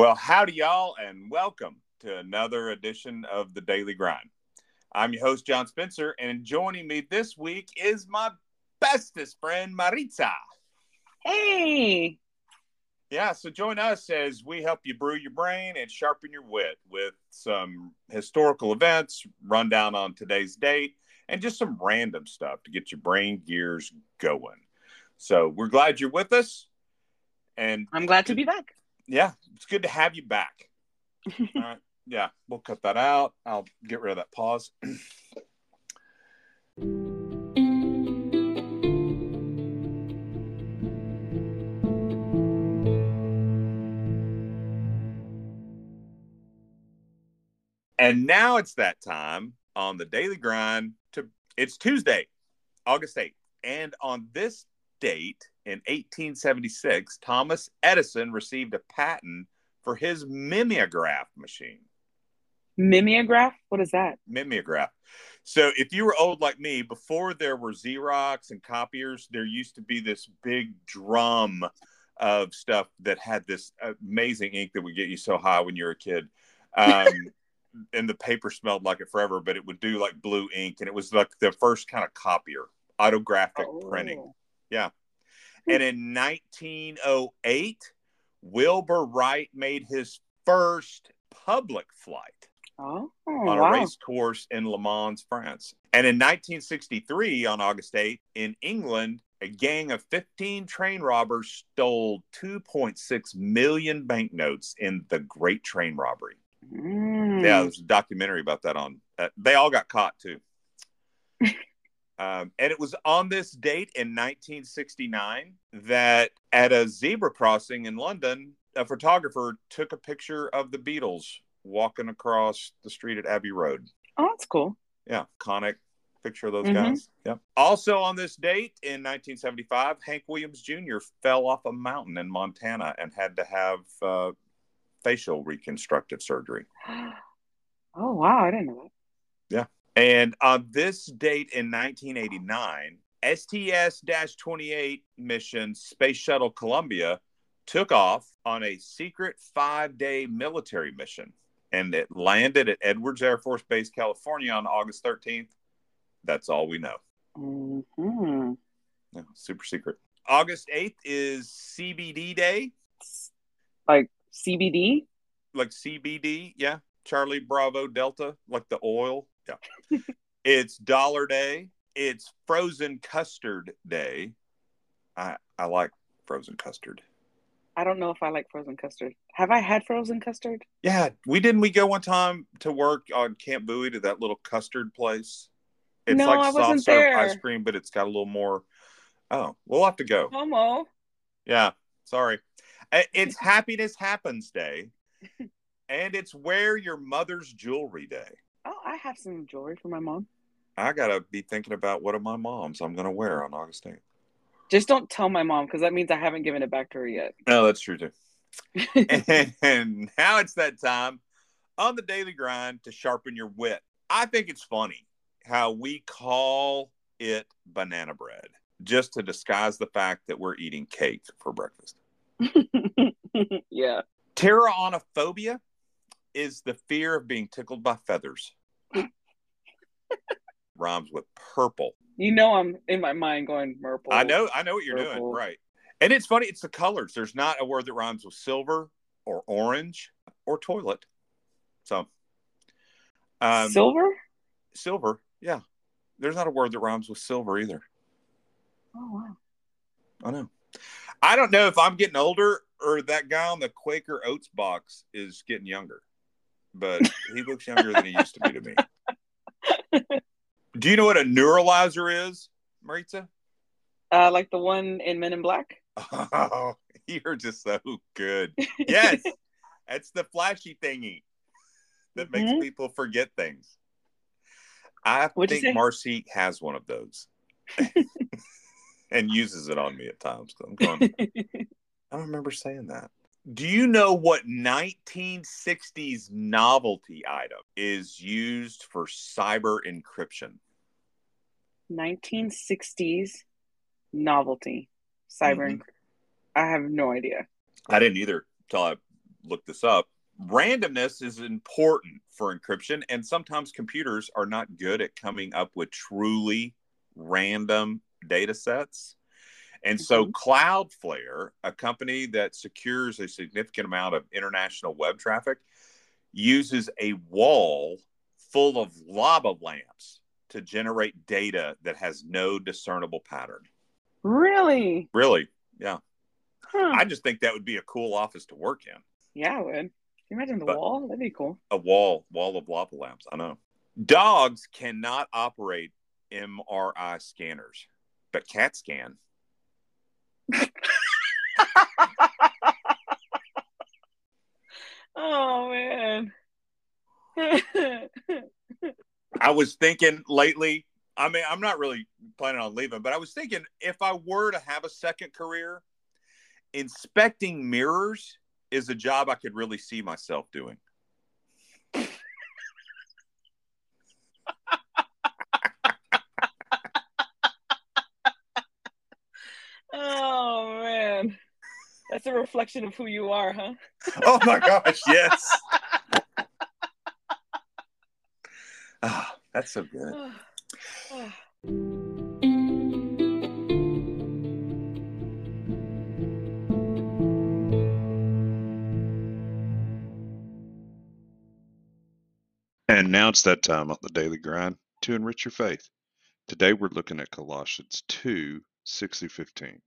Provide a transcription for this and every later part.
Well, howdy, y'all, and welcome to another edition of The Daily Grind. I'm your host, John Spencer, and joining me this week is my bestest friend, Maritza. Hey! Yeah, so join us as we help you brew your brain and sharpen your wit with some historical events, rundown on today's date, and just some random stuff to get your brain gears going. So we're glad you're with us. And I'm glad to be back. Yeah, it's good to have you back. All right. Yeah, we'll cut that out. I'll get rid of that pause. And now it's that time on The Daily Grind. It's Tuesday, August 8th. And on this date, in 1876, Thomas Edison received a patent for his mimeograph machine. Mimeograph? What is that? Mimeograph. So if you were old like me, before there were Xerox and copiers, there used to be this big drum of stuff that had this amazing ink that would get you so high when you were a kid. And the paper smelled like it forever, but it would do like blue ink. And it was like the first kind of copier, autographic printing. Yeah. And in 1908, Wilbur Wright made his first public flight on a race course in Le Mans, France. And in 1963, on August 8th, in England, a gang of 15 train robbers stole 2.6 million banknotes in the Great Train Robbery. Mm. Yeah, there's a documentary about that on. They all got caught, too. And it was on this date in 1969 that at a zebra crossing in London, a photographer took a picture of the Beatles walking across the street at Abbey Road. Oh, that's cool. Yeah, iconic picture of those guys. Yep. Also on this date in 1975, Hank Williams Jr. fell off a mountain in Montana and had to have facial reconstructive surgery. Oh, wow. I didn't know that. Yeah. And on this date in 1989, STS-28 mission Space Shuttle Columbia took off on a secret 5-day military mission. And it landed at Edwards Air Force Base, California on August 13th. That's all we know. Mm-hmm. Yeah, super secret. August 8th is CBD Day. Like CBD? Like CBD, yeah. Charlie Bravo Delta, like the oil. Yeah. It's Dollar Day. It's Frozen Custard Day. I like frozen custard. I don't know if I like frozen custard. Have I had frozen custard? Yeah. We go one time to work on Camp Bowie to that little custard place. It's no, like soft serve ice cream, but it's got a little more. Oh, we'll have to go. Homo. Yeah. Sorry. It's Happiness Happens Day. And it's Wear Your Mother's Jewelry Day. Oh, I have some jewelry for my mom. I got to be thinking about what of my mom's I'm going to wear on August 8th. Just don't tell my mom, because that means I haven't given it back to her yet. No, that's true, too. And now it's that time on The Daily Grind to sharpen your wit. I think it's funny how we call it banana bread just to disguise the fact that we're eating cake for breakfast. Yeah. Pteronophobia is the fear of being tickled by feathers. Rhymes with purple. You know, I'm in my mind going Merple. I know what you're purple. Doing, right? And it's funny, it's the colors. There's not a word that rhymes with silver or orange or toilet. So, silver, yeah. There's not a word that rhymes with silver either. Oh wow! I know. I don't know if I'm getting older or that guy on the Quaker Oats box is getting younger. But he looks younger than he used to be to me. Do you know what a neuralizer is, Maritza? Like the one in Men in Black? Oh, you're just so good. Yes, that's the flashy thingy that makes people forget things. I think Marcy has one of those and uses it on me at times. So I'm going, I don't remember saying that. Do you know what 1960s novelty item is used for cyber encryption? 1960s novelty cyber encryption. I have no idea. I didn't either until I looked this up. Randomness is important for encryption, and sometimes computers are not good at coming up with truly random data sets. And so Cloudflare, a company that secures a significant amount of international web traffic, uses a wall full of lava lamps to generate data that has no discernible pattern. Really? Really, yeah. Huh. I just think that would be a cool office to work in. Yeah, I would. Can you imagine the wall? That'd be cool. A wall of lava lamps. I know. Dogs cannot operate MRI scanners, but cats can. Oh, man. I was thinking lately, I mean, I'm not really planning on leaving, but I was thinking if I were to have a second career, inspecting mirrors is a job I could really see myself doing. Oh, man. That's a reflection of who you are, huh? Oh, my gosh, yes. Oh, that's so good. Oh. And now it's that time on The Daily Grind to enrich your faith. Today we're looking at Colossians 2:6-15.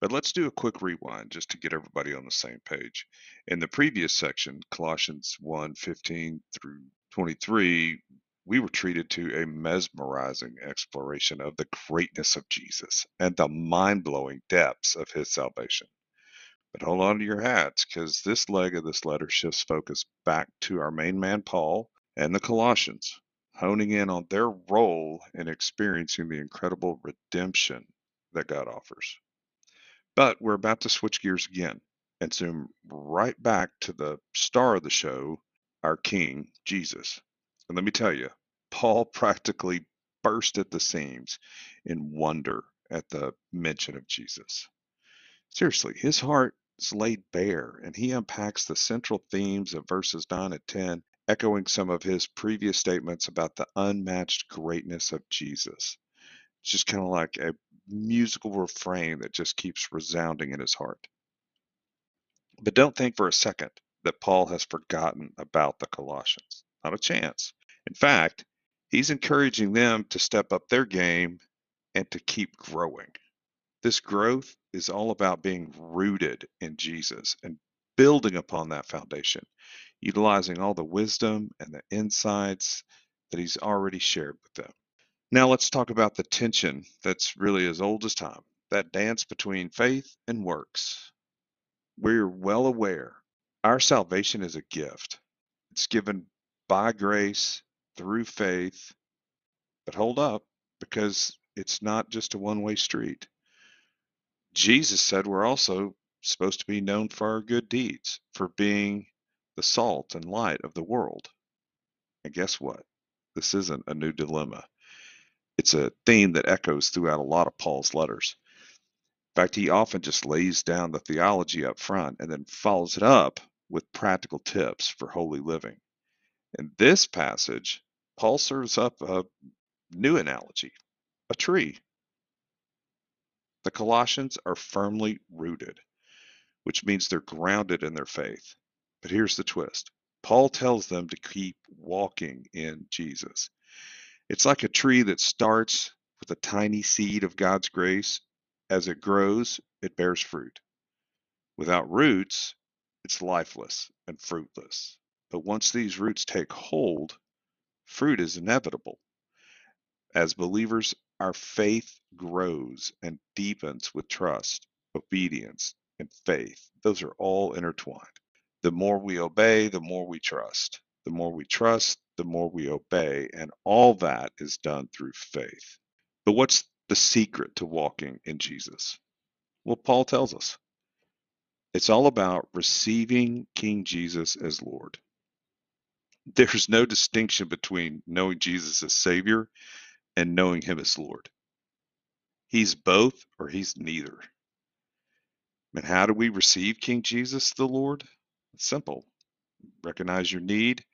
But let's do a quick rewind just to get everybody on the same page. In the previous section, Colossians 1:15-23, we were treated to a mesmerizing exploration of the greatness of Jesus and the mind-blowing depths of his salvation. But hold on to your hats, because this leg of this letter shifts focus back to our main man, Paul, and the Colossians, honing in on their role in experiencing the incredible redemption that God offers. But we're about to switch gears again and zoom right back to the star of the show, our King, Jesus. And let me tell you, Paul practically burst at the seams in wonder at the mention of Jesus. Seriously, his heart is laid bare, and he unpacks the central themes of verses 9 and 10, echoing some of his previous statements about the unmatched greatness of Jesus. It's just kind of like a musical refrain that just keeps resounding in his heart. But don't think for a second that Paul has forgotten about the Colossians. Not a chance. In fact, he's encouraging them to step up their game and to keep growing. This growth is all about being rooted in Jesus and building upon that foundation, utilizing all the wisdom and the insights that he's already shared with them. Now let's talk about the tension that's really as old as time, that dance between faith and works. We're well aware our salvation is a gift. It's given by grace through faith. But hold up, because it's not just a one-way street. Jesus said we're also supposed to be known for our good deeds, for being the salt and light of the world. And guess what? This isn't a new dilemma. It's a theme that echoes throughout a lot of Paul's letters. In fact, he often just lays down the theology up front and then follows it up with practical tips for holy living. In this passage, Paul serves up a new analogy, a tree. The Colossians are firmly rooted, which means they're grounded in their faith. But here's the twist. Paul tells them to keep walking in Jesus. It's like a tree that starts with a tiny seed of God's grace. As it grows, it bears fruit. Without roots, it's lifeless and fruitless. But once these roots take hold, fruit is inevitable. As believers, our faith grows and deepens with trust, obedience, and faith. Those are all intertwined. The more we obey, the more we trust. The more we trust, the more we obey, and all that is done through faith. But what's the secret to walking in Jesus? Well, Paul tells us. It's all about receiving King Jesus as Lord. There's no distinction between knowing Jesus as Savior and knowing him as Lord. He's both or he's neither. And how do we receive King Jesus the Lord? It's simple. Recognize your need.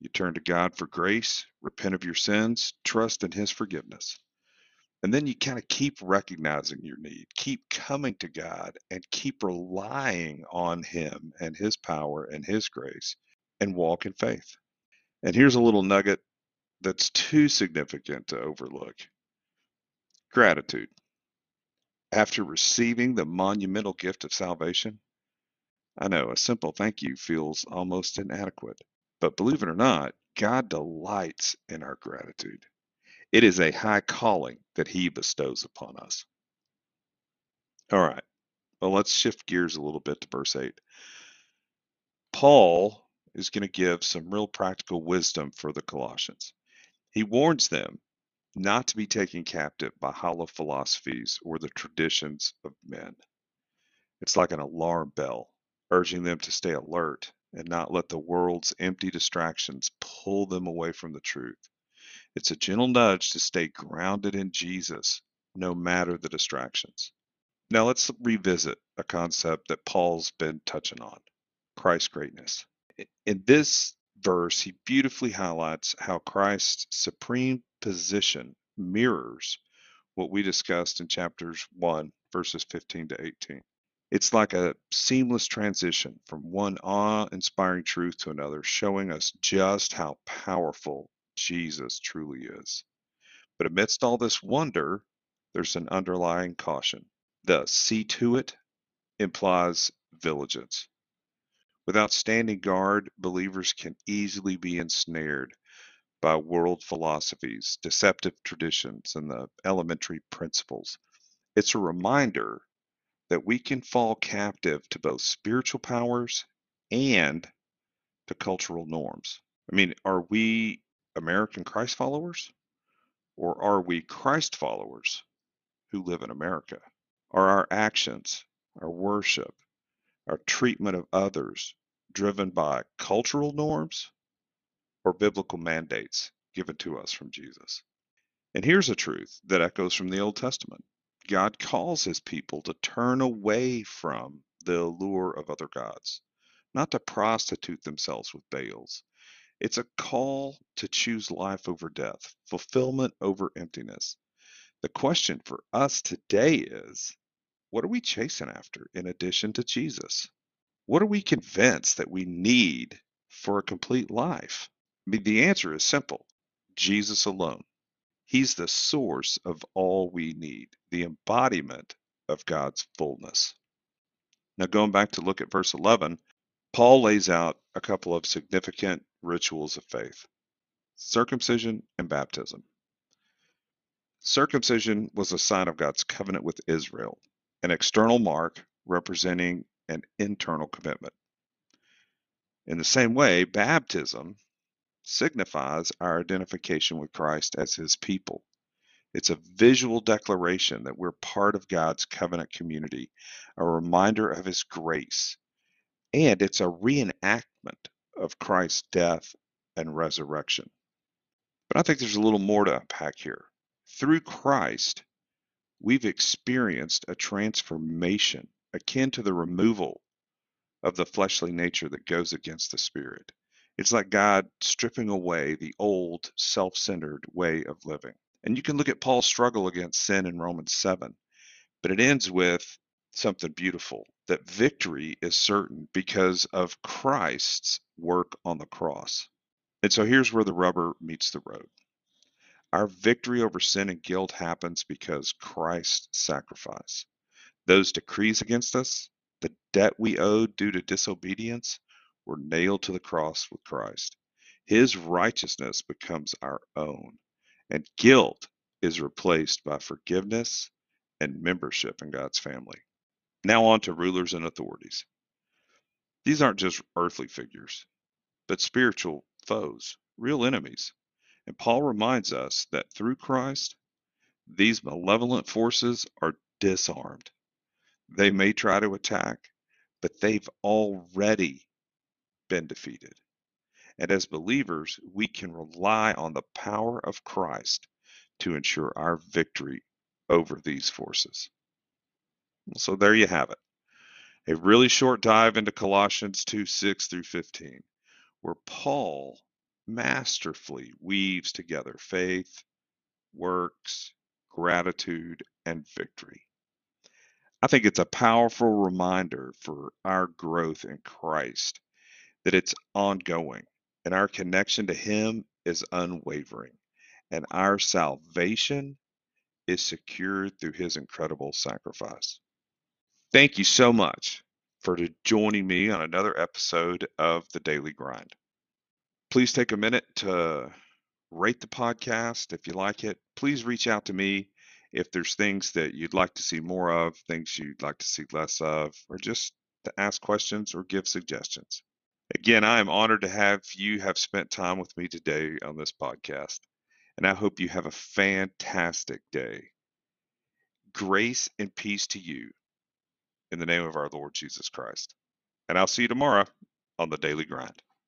You turn to God for grace, repent of your sins, trust in his forgiveness. And then you kind of keep recognizing your need, keep coming to God, and keep relying on him and his power and his grace, and walk in faith. And here's a little nugget that's too significant to overlook. Gratitude. After receiving the monumental gift of salvation, I know a simple thank you feels almost inadequate, but believe it or not, God delights in our gratitude. It is a high calling that he bestows upon us. All right, well, let's shift gears a little bit to verse 8. Paul is going to give some real practical wisdom for the Colossians. He warns them not to be taken captive by hollow philosophies or the traditions of men. It's like an alarm bell, urging them to stay alert and not let the world's empty distractions pull them away from the truth. It's a gentle nudge to stay grounded in Jesus, no matter the distractions. Now let's revisit a concept that Paul's been touching on, Christ's greatness. In this verse, he beautifully highlights how Christ's supreme position mirrors what we discussed in chapters 1, verses 15 to 18. It's like a seamless transition from one awe-inspiring truth to another, showing us just how powerful Jesus truly is. But amidst all this wonder, there's an underlying caution. The "see to it" implies vigilance. Without standing guard, believers can easily be ensnared by world philosophies, deceptive traditions, and the elementary principles. It's a reminder that we can fall captive to both spiritual powers and to cultural norms. I mean, are we American Christ followers? Or are we Christ followers who live in America? Are our actions, our worship, our treatment of others driven by cultural norms or biblical mandates given to us from Jesus? And here's a truth that echoes from the Old Testament. God calls his people to turn away from the allure of other gods, not to prostitute themselves with Baals. It's a call to choose life over death, fulfillment over emptiness. The question for us today is, what are we chasing after in addition to Jesus? What are we convinced that we need for a complete life? I mean, the answer is simple. Jesus alone. He's the source of all we need, the embodiment of God's fullness. Now, going back to look at verse 11, Paul lays out a couple of significant rituals of faith, circumcision and baptism. Circumcision was a sign of God's covenant with Israel, an external mark representing an internal commitment. In the same way, baptism signifies our identification with Christ as his people. It's a visual declaration that we're part of God's covenant community, a reminder of his grace, and it's a reenactment of Christ's death and resurrection. But I think there's a little more to unpack here. Through Christ, we've experienced a transformation akin to the removal of the fleshly nature that goes against the Spirit. It's like God stripping away the old, self-centered way of living. And you can look at Paul's struggle against sin in Romans 7, but it ends with something beautiful, that victory is certain because of Christ's work on the cross. And so here's where the rubber meets the road. Our victory over sin and guilt happens because Christ's sacrifice. Those decrees against us, the debt we owed due to disobedience, were nailed to the cross with Christ. His righteousness becomes our own, and guilt is replaced by forgiveness and membership in God's family. Now on to rulers and authorities. These aren't just earthly figures, but spiritual foes, real enemies. And Paul reminds us that through Christ, these malevolent forces are disarmed. They may try to attack, but they've already been defeated. And as believers, we can rely on the power of Christ to ensure our victory over these forces. So there you have it. a really short dive into Colossians 2:6-15, where Paul masterfully weaves together faith, works, gratitude, and victory. I think it's a powerful reminder for our growth in Christ that it's ongoing, and our connection to Him is unwavering, and our salvation is secured through His incredible sacrifice. Thank you so much for joining me on another episode of The Daily Grind. Please take a minute to rate the podcast if you like it. Please reach out to me if there's things that you'd like to see more of, things you'd like to see less of, or just to ask questions or give suggestions. Again, I am honored to have you have spent time with me today on this podcast, and I hope you have a fantastic day. Grace and peace to you in the name of our Lord Jesus Christ. And I'll see you tomorrow on The Daily Grind.